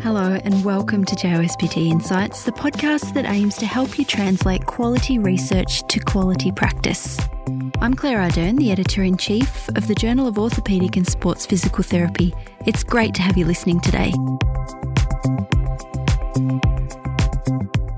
Hello and welcome to JOSPT Insights, the podcast that aims to help you translate quality research to quality practice. I'm Claire Ardern, the Editor-in-Chief of the Journal of Orthopaedic and Sports Physical Therapy. It's great to have you listening today.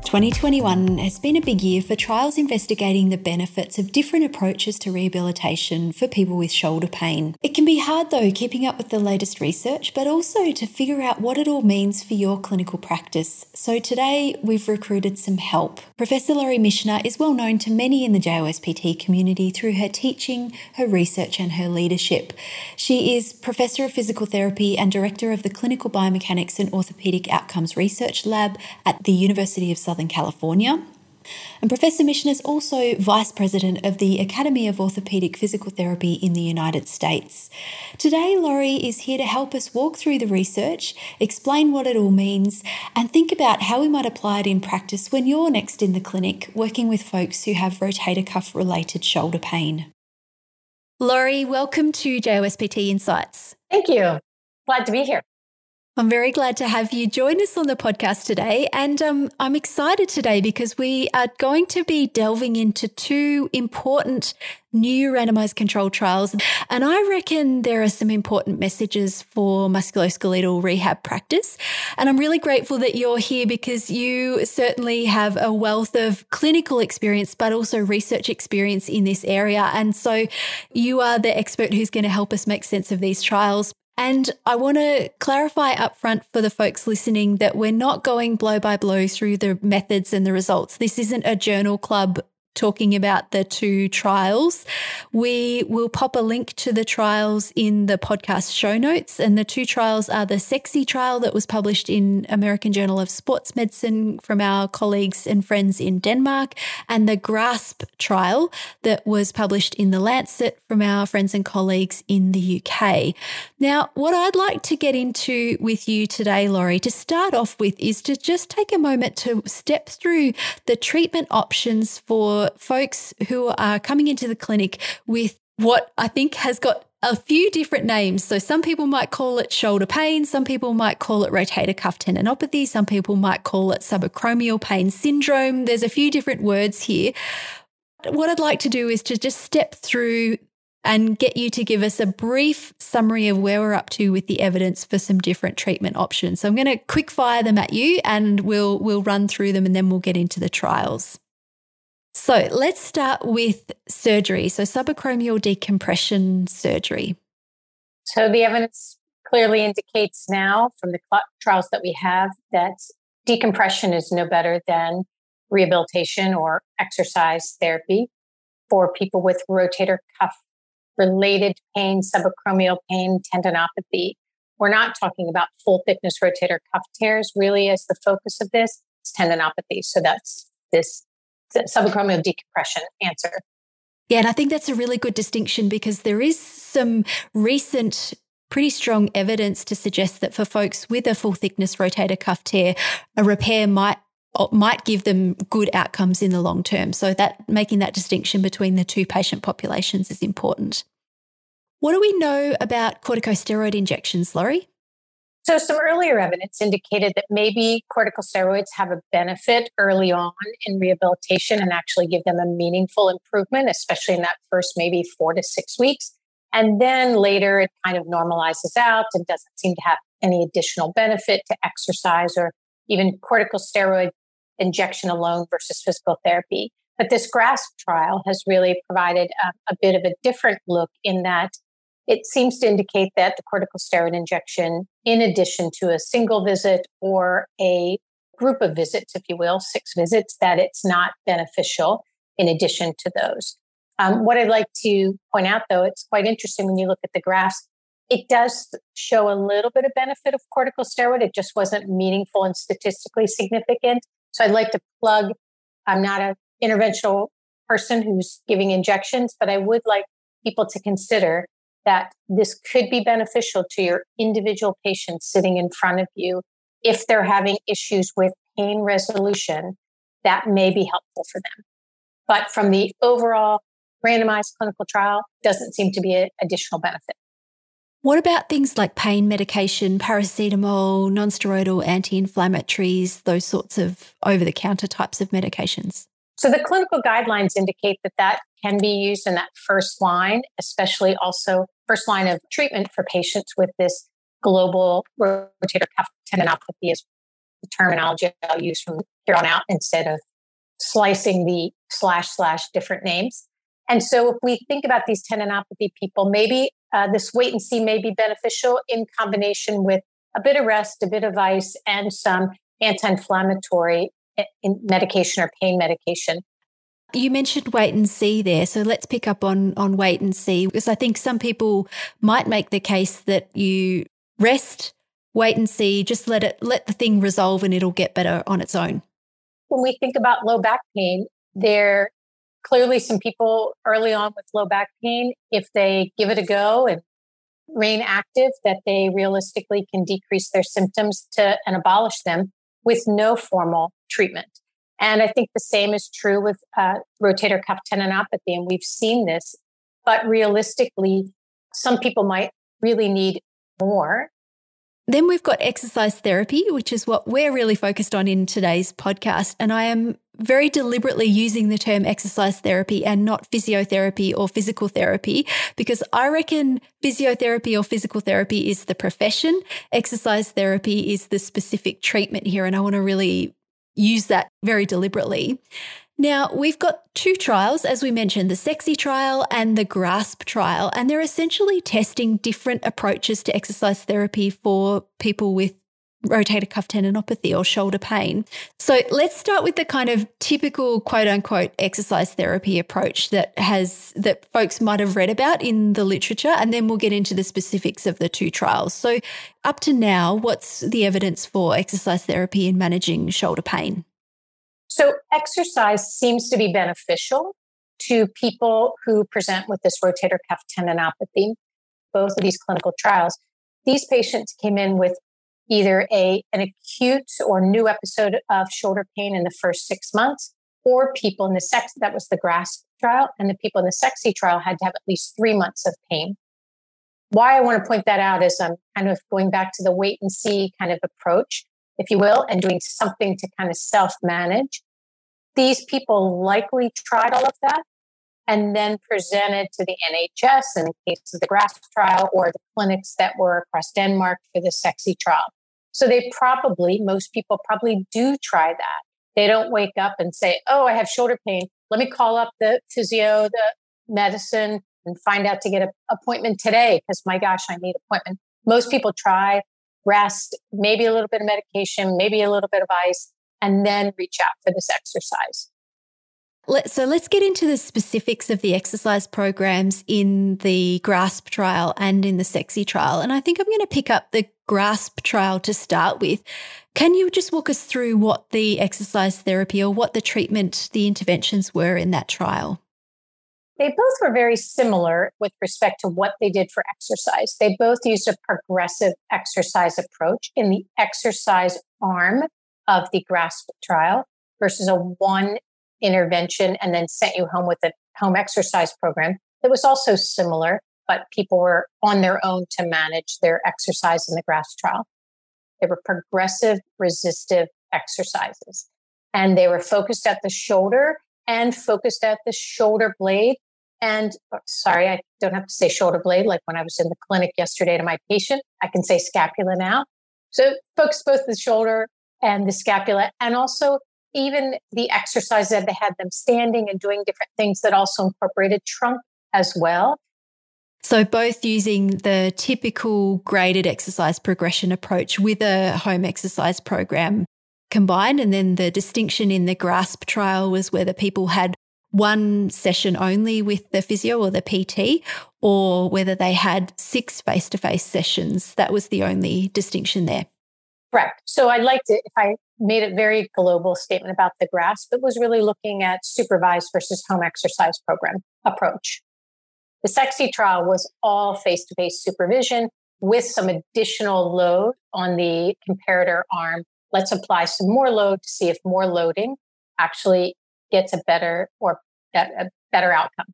2021 has been a big year for trials investigating the benefits of different approaches to rehabilitation for people with shoulder pain. It can be hard, though, keeping up with the latest research, but also to figure out what it all means for your clinical practice. So today, we've recruited some help. Professor Laurie Michener is well known to many in the JOSPT community through her teaching, her research, and her leadership. She is Professor of Physical Therapy and Director of the Clinical Biomechanics and Orthopaedic Outcomes Research Lab at the University of Southern California. And Professor Michener is also Vice President of the Academy of Orthopaedic Physical Therapy in the United States. Today, Laurie is here to help us walk through the research, explain what it all means, and think about how we might apply it in practice when you're next in the clinic working with folks who have rotator cuff-related shoulder pain. Laurie, welcome to JOSPT Insights. Thank you. Glad to be here. I'm very glad to have you join us on the podcast today, and I'm excited today because we are going to be delving into two important new randomized controlled trials, and I reckon there are some important messages for musculoskeletal rehab practice. And I'm really grateful that you're here because you certainly have a wealth of clinical experience, but also research experience in this area, and so you are the expert who's going to help us make sense of these trials. And I want to clarify up front for the folks listening that we're not going blow by blow through the methods and the results. This isn't a journal club talking about the two trials. We will pop a link to the trials in the podcast show notes. And the two trials are the SEXY trial that was published in American Journal of Sports Medicine from our colleagues and friends in Denmark, and the GRASP trial that was published in The Lancet from our friends and colleagues in the UK. Now, what I'd like to get into with you today, Laurie, to start off with is to just take a moment to step through the treatment options for folks who are coming into the clinic with what I think has got a few different names. So some people might call it shoulder pain, some people might call it rotator cuff tendinopathy, some people might call it subacromial pain syndrome. There's a few different words here. What I'd like to do is to just step through and get you to give us a brief summary of where we're up to with the evidence for some different treatment options. So I'm going to quick fire them at you and we'll run through them and then we'll get into the trials. So let's start with surgery. So subacromial decompression surgery. So the evidence clearly indicates now from the trials that we have that decompression is no better than rehabilitation or exercise therapy for people with rotator cuff related pain, subacromial pain, tendinopathy. We're not talking about full thickness rotator cuff tears really as the focus of this. It's tendinopathy. So that's this subacromial decompression answer. Yeah, and I think that's a really good distinction because there is some recent pretty strong evidence to suggest that for folks with a full thickness rotator cuff tear, a repair might give them good outcomes in the long term. So that making that distinction between the two patient populations is important. What do we know about corticosteroid injections, Laurie? So some earlier evidence indicated that maybe corticosteroids have a benefit early on in rehabilitation and actually give them a meaningful improvement, especially in that first maybe 4 to 6 weeks. And then later it kind of normalizes out and doesn't seem to have any additional benefit to exercise or even corticosteroid injection alone versus physical therapy. But this GRASP trial has really provided a bit of a different look in that it seems to indicate that the corticosteroid injection, in addition to a single visit or a group of visits, if you will, 6 visits, that it's not beneficial in addition to those. What I'd like to point out, though, it's quite interesting when you look at the graphs, it does show a little bit of benefit of corticosteroid. It just wasn't meaningful and statistically significant. So I'd like to plug, I'm not an interventional person who's giving injections, but I would like people to consider that this could be beneficial to your individual patient sitting in front of you. If they're having issues with pain resolution, that may be helpful for them. But from the overall randomized clinical trial, doesn't seem to be an additional benefit. What about things like pain medication, paracetamol, nonsteroidal anti-inflammatories, those sorts of over-the-counter types of medications? So the clinical guidelines indicate that that can be used in that first line, especially also first line of treatment for patients with this global rotator cuff tendinopathy is the terminology I'll use from here on out instead of slicing the / different names. And so if we think about these tendinopathy people, maybe this wait and see may be beneficial in combination with a bit of rest, a bit of ice, and some anti-inflammatory medication or pain medication. You mentioned wait and see there. So let's pick up on wait and see, because I think some people might make the case that you rest, wait and see, just let the thing resolve and it'll get better on its own. When we think about low back pain, there clearly some people early on with low back pain, if they give it a go and remain active, that they realistically can decrease their symptoms to and abolish them with no formal treatment. And I think the same is true with rotator cuff tendinopathy, and we've seen this. But realistically, some people might really need more. Then we've got exercise therapy, which is what we're really focused on in today's podcast. And I am very deliberately using the term exercise therapy and not physiotherapy or physical therapy, because I reckon physiotherapy or physical therapy is the profession. Exercise therapy is the specific treatment here. And I want to really use that very deliberately. Now, we've got two trials, as we mentioned, the SEXY trial and the GRASP trial, and they're essentially testing different approaches to exercise therapy for people with rotator cuff tendinopathy or shoulder pain. So let's start with the kind of typical quote unquote exercise therapy approach that folks might have read about in the literature, and then we'll get into the specifics of the two trials. So up to now, what's the evidence for exercise therapy in managing shoulder pain? So exercise seems to be beneficial to people who present with this rotator cuff tendinopathy. Both of these clinical trials, these patients came in with either an acute or new episode of shoulder pain in the first 6 months, or people in the that was the GRASP trial, and the people in the SEXY trial had to have at least 3 months of pain. Why I want to point that out is I'm kind of going back to the wait and see kind of approach, if you will, and doing something to kind of self-manage. These people likely tried all of that and then presented to the NHS in the case of the GRASP trial, or the clinics that were across Denmark for the SEXY trial. So they most people probably do try that. They don't wake up and say, oh, I have shoulder pain. Let me call up the physio, the medicine, and find out to get an appointment today, because my gosh, I need an appointment. Most people try rest, maybe a little bit of medication, maybe a little bit of ice, and then reach out for this exercise. So let's get into the specifics of the exercise programs in the GRASP trial and in the SEXY trial. And I think I'm going to pick up the GRASP trial to start with. Can you just walk us through what the exercise therapy or what the treatment, the interventions were in that trial? They both were very similar with respect to what they did for exercise. They both used a progressive exercise approach in the exercise arm of the GRASP trial versus a one intervention and then sent you home with a home exercise program that was also similar, but people were on their own to manage their exercise in the GRASP trial. They were progressive resistive exercises, and they were focused at the shoulder and focused at the shoulder blade. And sorry, I don't have to say shoulder blade like when I was in the clinic yesterday to my patient. I can say scapula now. So focus both the shoulder and the scapula, and also even the exercises that they had them standing and doing different things that also incorporated trunk as well. So both using the typical graded exercise progression approach with a home exercise program combined. And then the distinction in the GRASP trial was whether people had one session only with the physio or the PT, or whether they had 6 face-to-face sessions. That was the only distinction there. Correct. So I'd like to, if I made a very global statement about the GRASP, it was really looking at supervised versus home exercise program approach. The SEXY trial was all face-to-face supervision with some additional load on the comparator arm. Let's apply some more load to see if more loading actually gets a better outcome.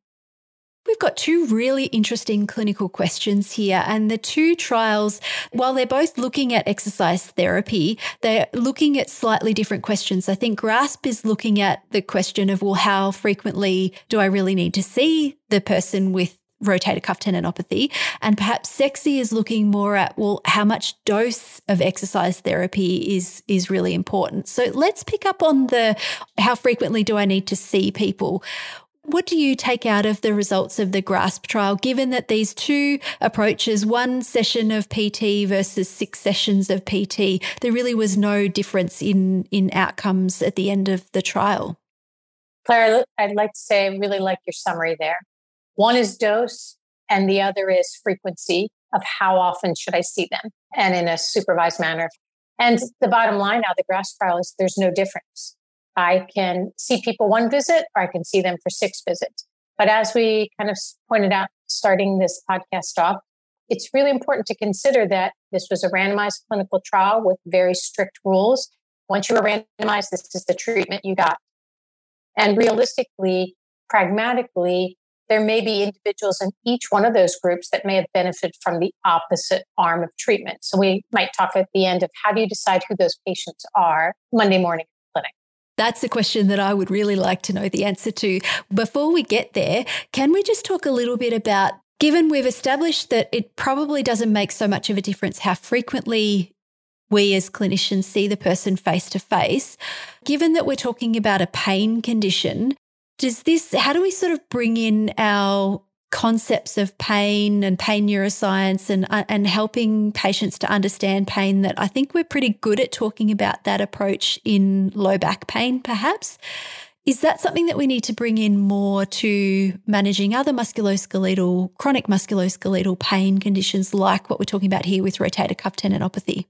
We've got two really interesting clinical questions here, and the two trials, while they're both looking at exercise therapy, they're looking at slightly different questions. I think GRASP is looking at the question of, well, how frequently do I really need to see the person with rotator cuff tendinopathy? And perhaps SEXY is looking more at, well, how much dose of exercise therapy is really important. So let's pick up on the how frequently do I need to see people. What do you take out of the results of the GRASP trial, given that these two approaches, one session of PT versus 6 sessions of PT, there really was no difference in outcomes at the end of the trial? Claire, I'd like to say I really like your summary there. One is dose and the other is frequency of how often should I see them, and in a supervised manner. And the bottom line out of the GRASP trial is there's no difference. I can see people one visit or I can see them for 6 visits. But as we kind of pointed out starting this podcast off, it's really important to consider that this was a randomized clinical trial with very strict rules. Once you were randomized, this is the treatment you got. And realistically, pragmatically, there may be individuals in each one of those groups that may have benefited from the opposite arm of treatment. So we might talk at the end of how do you decide who those patients are Monday morning in clinic. That's a question that I would really like to know the answer to. Before we get there, can we just talk a little bit about, given we've established that it probably doesn't make so much of a difference how frequently we as clinicians see the person face to face, given that we're talking about a pain condition, how do we sort of bring in our concepts of pain and pain neuroscience and helping patients to understand pain? That I think we're pretty good at talking about that approach in low back pain, perhaps. Is that something that we need to bring in more to managing other musculoskeletal, chronic musculoskeletal pain conditions like what we're talking about here with rotator cuff tendinopathy?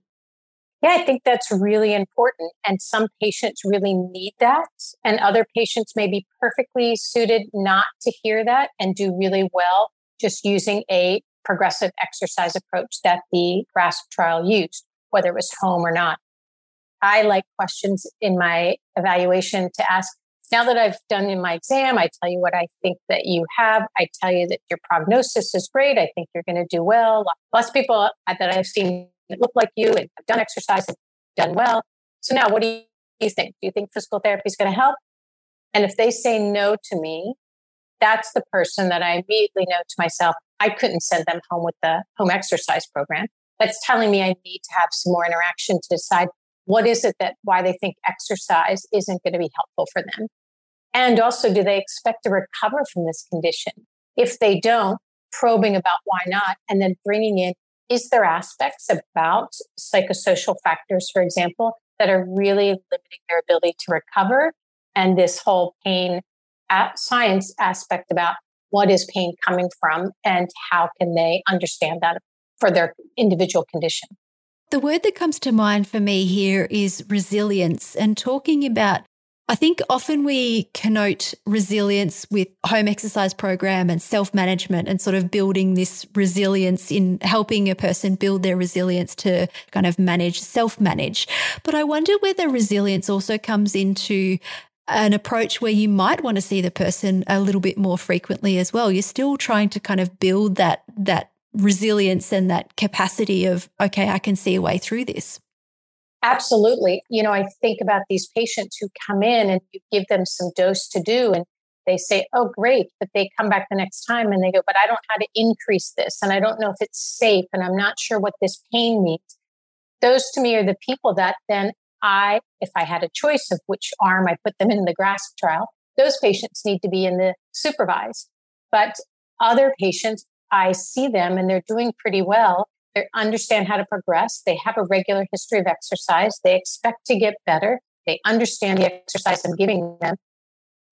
Yeah, I think that's really important. And some patients really need that. And other patients may be perfectly suited not to hear that and do really well just using a progressive exercise approach that the GRASP trial used, whether it was home or not. I like questions in my evaluation to ask, now that I've done in my exam, I tell you what I think that you have. I tell you that your prognosis is great. I think you're going to do well. Lots of people that I've seen that look like you and have done exercise and done well. So now what do you think? Do you think physical therapy is going to help? And if they say no to me, that's the person that I immediately know to myself, I couldn't send them home with the home exercise program. That's telling me I need to have some more interaction to decide what is it that why they think exercise isn't going to be helpful for them. And also, do they expect to recover from this condition? If they don't, probing about why not, and then bringing in, is there aspects about psychosocial factors, for example, that are really limiting their ability to recover? And this whole pain science aspect about what is pain coming from and how can they understand that for their individual condition? The word that comes to mind for me here is resilience, and talking about, I think often we connote resilience with home exercise program and self-management and sort of building this resilience in helping a person build their resilience to kind of manage, self-manage. But I wonder whether resilience also comes into an approach where you might want to see the person a little bit more frequently as well. You're still trying to kind of build that resilience and that capacity of, okay, I can see a way through this. Absolutely. You know, I think about these patients who come in and you give them some dose to do and they say, oh, great. But they come back the next time and they go, but I don't know how to increase this. And I don't know if it's safe. And I'm not sure what this pain means. Those to me are the people that then if I had a choice of which arm I put them in the GRASP trial, those patients need to be in the supervised. But other patients, I see them and they're doing pretty well. They understand how to progress. They have a regular history of exercise. They expect to get better. They understand the exercise I'm giving them.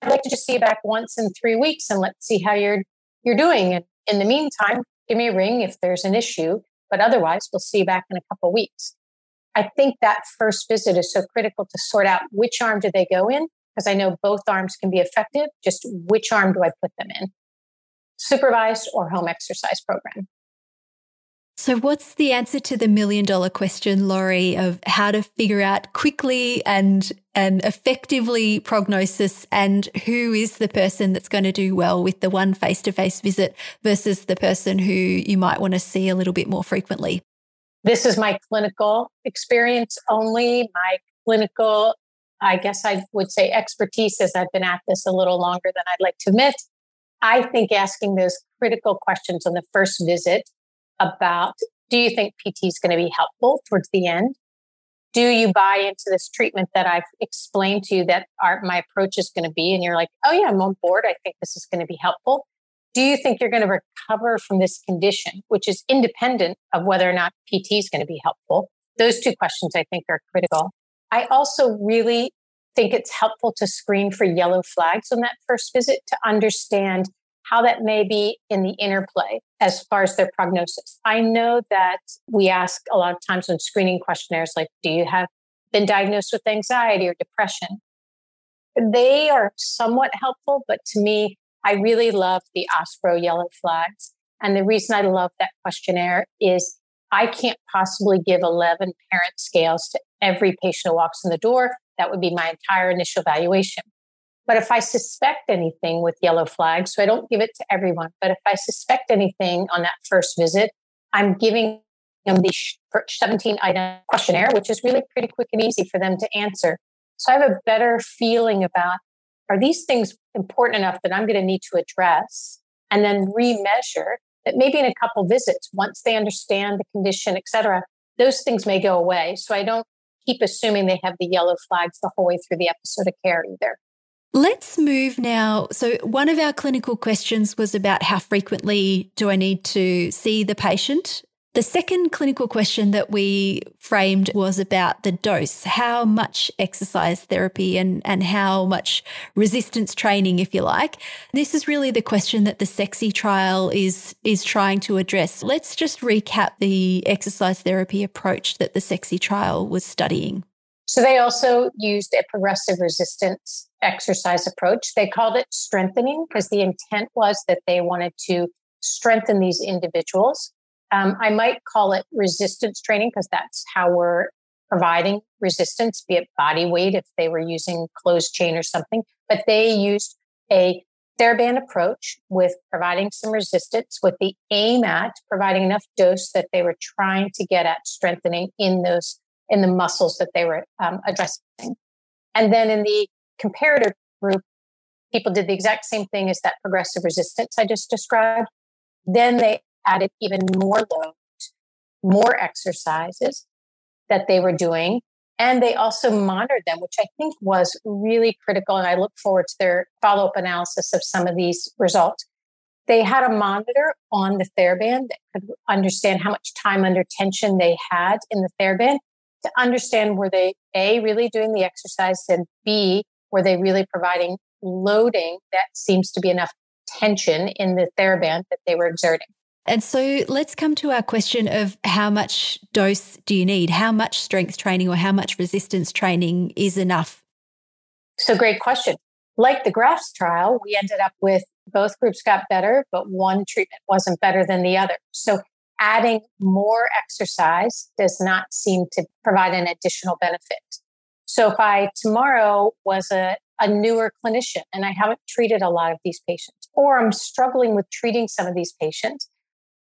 I'd like to just see you back once in 3 weeks and let's see how you're doing. And in the meantime, give me a ring if there's an issue, but otherwise we'll see you back in a couple of weeks. I think that first visit is so critical to sort out which arm do they go in, because I know both arms can be effective. Just which arm do I put them in? Supervised or home exercise program? So what's the answer to the million-dollar question, Laurie, of how to figure out quickly and effectively prognosis and who is the person that's going to do well with the one face-to-face visit versus the person who you might want to see a little bit more frequently? This is my clinical experience only. My clinical, I guess I would say expertise, as I've been at this a little longer than I'd like to admit. I think asking those critical questions on the first visit about, do you think PT is going to be helpful towards the end? Do you buy into this treatment that I've explained to you that my approach is going to be? And you're like, oh yeah, I'm on board. I think this is going to be helpful. Do you think you're going to recover from this condition, which is independent of whether or not PT is going to be helpful? Those two questions I think are critical. I also really think it's helpful to screen for yellow flags on that first visit to understand how that may be in the interplay as far as their prognosis. I know that we ask a lot of times on screening questionnaires, like, do you have been diagnosed with anxiety or depression? They are somewhat helpful, but to me, I really love the Ospro yellow flags. And the reason I love that questionnaire is I can't possibly give 11 parent scales to every patient who walks in the door. That would be my entire initial evaluation. But if I suspect anything with yellow flags, so I don't give it to everyone, but if I suspect anything on that first visit, I'm giving them the 17-item questionnaire, which is really pretty quick and easy for them to answer. So I have a better feeling about, are these things important enough that I'm going to need to address and then remeasure that maybe in a couple visits, once they understand the condition, et cetera, those things may go away. So I don't keep assuming they have the yellow flags the whole way through the episode of care either. Let's move now. So one of our clinical questions was about how frequently do I need to see the patient? The second clinical question that we framed was about the dose, how much exercise therapy and how much resistance training, if you like. This is really the question that the SEXY trial is trying to address. Let's just recap the exercise therapy approach that the SEXY trial was studying. So they also used a progressive resistance exercise approach. They called it strengthening because the intent was that they wanted to strengthen these individuals. I might call it resistance training because that's how we're providing resistance, be it body weight if they were using closed chain or something. But they used a TheraBand approach with providing some resistance with the aim at providing enough dose that they were trying to get at strengthening in the muscles that they were addressing. And then in the comparator group, people did the exact same thing as that progressive resistance I just described. Then they added even more load, more exercises that they were doing. And they also monitored them, which I think was really critical. And I look forward to their follow-up analysis of some of these results. They had a monitor on the TheraBand that could understand how much time under tension they had in the TheraBand to understand were they, A, really doing the exercise, and B, were they really providing loading that seems to be enough tension in the TheraBand that they were exerting. And so let's come to our question of how much dose do you need? How much strength training or how much resistance training is enough? So great question. Like the GRASP trial, we ended up with both groups got better, but one treatment wasn't better than the other. So adding more exercise does not seem to provide an additional benefit. So if I tomorrow was a newer clinician and I haven't treated a lot of these patients, or I'm struggling with treating some of these patients,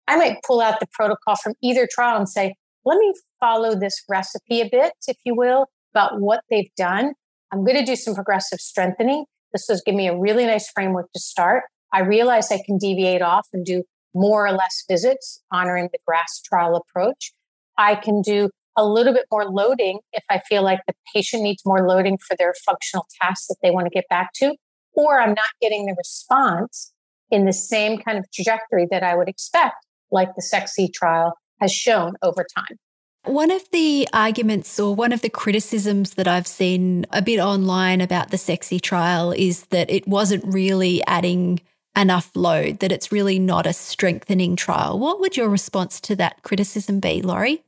I might pull out the protocol from either trial and say, let me follow this recipe a bit, if you will, about what they've done. I'm going to do some progressive strengthening. This was giving me a really nice framework to start. I realize I can deviate off and do more or less visits, honoring the GRASP trial approach. I can do a little bit more loading if I feel like the patient needs more loading for their functional tasks that they want to get back to, or I'm not getting the response in the same kind of trajectory that I would expect, like the SEXY trial has shown over time. One of the arguments or one of the criticisms that I've seen a bit online about the SEXY trial is that it wasn't really adding enough load, that it's really not a strengthening trial. What would your response to that criticism be, Laurie?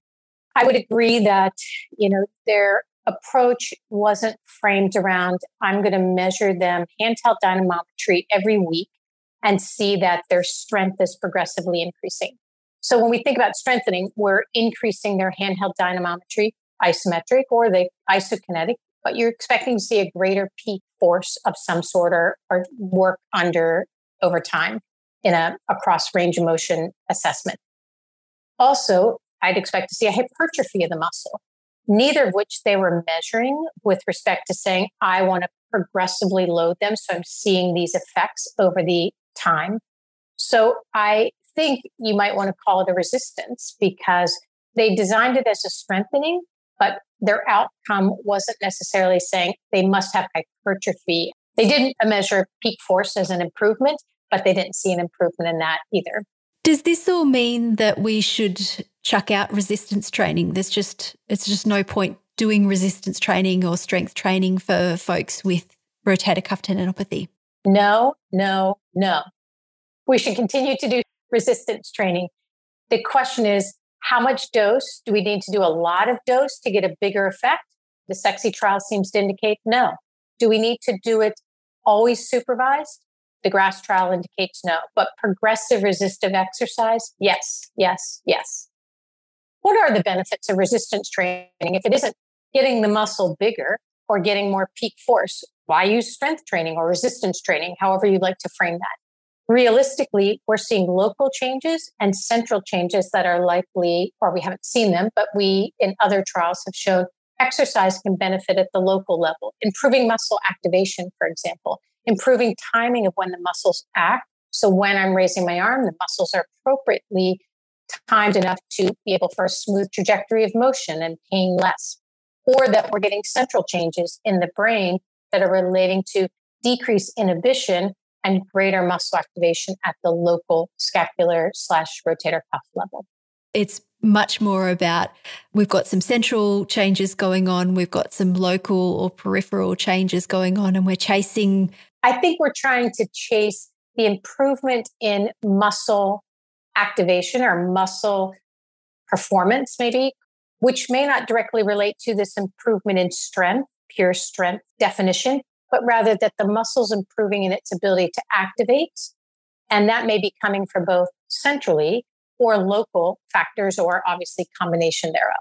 I would agree that, their approach wasn't framed around, I'm going to measure them handheld dynamometry every week and see that their strength is progressively increasing. So when we think about strengthening, we're increasing their handheld dynamometry, isometric or the isokinetic, but you're expecting to see a greater peak force of some sort or work under over time in a cross range of motion assessment. Also, I'd expect to see a hypertrophy of the muscle, neither of which they were measuring with respect to saying, I want to progressively load them. So I'm seeing these effects over the time. So I think you might want to call it a resistance because they designed it as a strengthening, but their outcome wasn't necessarily saying they must have hypertrophy. They didn't measure peak force as an improvement, but they didn't see an improvement in that either. Does this all mean that we should chuck out resistance training? It's just no point doing resistance training or strength training for folks with rotator cuff tendinopathy? No. We should continue to do resistance training. The question is, how much dose? Do we need to do a lot of dose to get a bigger effect? The SEXY trial seems to indicate no. Do we need to do it always supervised? The GRASP trial indicates no. But progressive resistive exercise, yes. What are the benefits of resistance training? If it isn't getting the muscle bigger or getting more peak force, why use strength training or resistance training, however you'd like to frame that? Realistically, we're seeing local changes and central changes that are likely, or we haven't seen them, but we in other trials have shown exercise can benefit at the local level, improving muscle activation, for example, improving timing of when the muscles act. So when I'm raising my arm, the muscles are appropriately timed enough to be able for a smooth trajectory of motion and pain less, or that we're getting central changes in the brain that are relating to decreased inhibition and greater muscle activation at the local scapular/rotator cuff level. It's much more about we've got some central changes going on, we've got some local or peripheral changes going on, and we're chasing. I think we're trying to chase the improvement in muscle activation or muscle performance, maybe, which may not directly relate to this improvement in strength, pure strength definition, but rather that the muscle's improving in its ability to activate. And that may be coming from both centrally or local factors, or obviously combination thereof.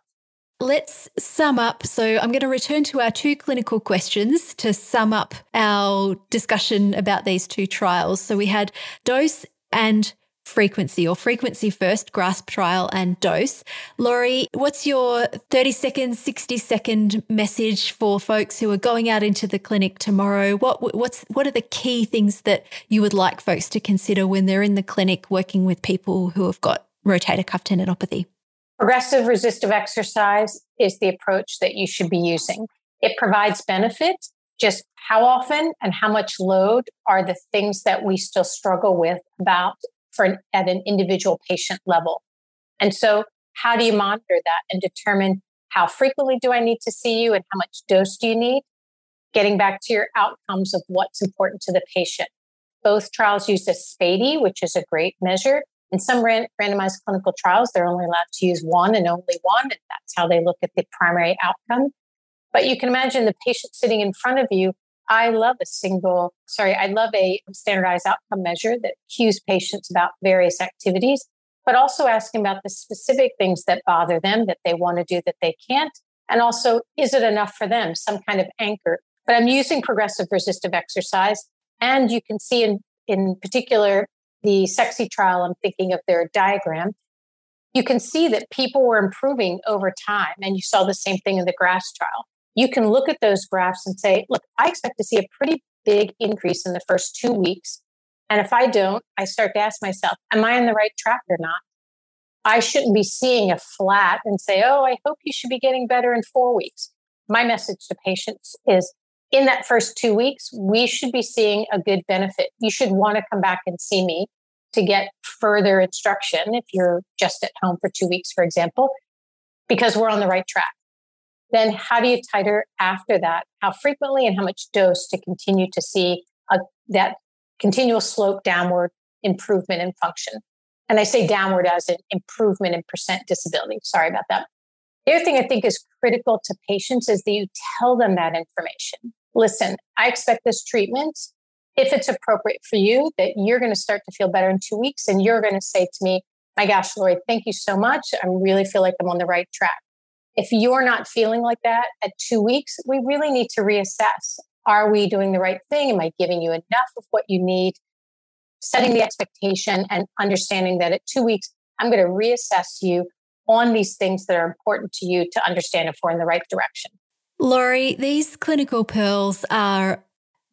Let's sum up. So I'm going to return to our two clinical questions to sum up our discussion about these two trials. So we had dose and frequency, or frequency first, GRASP trial and dose. Laurie, what's your 30-second, 60-second message for folks who are going out into the clinic tomorrow? What are the key things that you would like folks to consider when they're in the clinic working with people who have got rotator cuff tendinopathy? Progressive resistive exercise is the approach that you should be using. It provides benefit. Just how often and how much load are the things that we still struggle with about at an individual patient level. And so how do you monitor that and determine how frequently do I need to see you and how much dose do you need? Getting back to your outcomes of what's important to the patient. Both trials use a SPADI, which is a great measure. In some randomized clinical trials, they're only allowed to use one and only one, and that's how they look at the primary outcome. But you can imagine the patient sitting in front of you. I love a standardized outcome measure that cues patients about various activities, but also asking about the specific things that bother them, that they want to do, that they can't. And also, is it enough for them? Some kind of anchor. But I'm using progressive resistive exercise. And you can see in particular, the SEXY trial, I'm thinking of their diagram. You can see that people were improving over time. And you saw the same thing in the GRASP trial. You can look at those graphs and say, look, I expect to see a pretty big increase in the first 2 weeks. And if I don't, I start to ask myself, am I on the right track or not? I shouldn't be seeing a flat and say, oh, I hope you should be getting better in 4 weeks. My message to patients is in that first 2 weeks, we should be seeing a good benefit. You should want to come back and see me to get further instruction if you're just at home for 2 weeks, for example, because we're on the right track. Then how do you titer after that? How frequently and how much dose to continue to see that continual slope downward improvement in function? And I say downward as an improvement in % disability. Sorry about that. The other thing I think is critical to patients is that you tell them that information. Listen, I expect this treatment, if it's appropriate for you, that you're going to start to feel better in 2 weeks. And you're going to say to me, my gosh, Laurie, thank you so much. I really feel like I'm on the right track. If you're not feeling like that at 2 weeks, we really need to reassess. Are we doing the right thing? Am I giving you enough of what you need? Setting the expectation and understanding that at 2 weeks, I'm going to reassess you on these things that are important to you to understand if we're in the right direction. Laurie, these clinical pearls are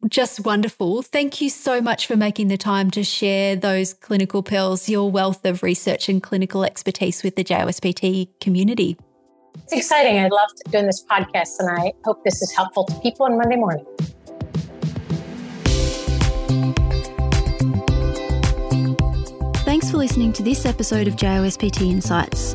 just wonderful. Thank you so much for making the time to share those clinical pearls, your wealth of research and clinical expertise with the JOSPT community. It's exciting. I loved doing this podcast and I hope this is helpful to people on Monday morning. Thanks for listening to this episode of JOSPT Insights.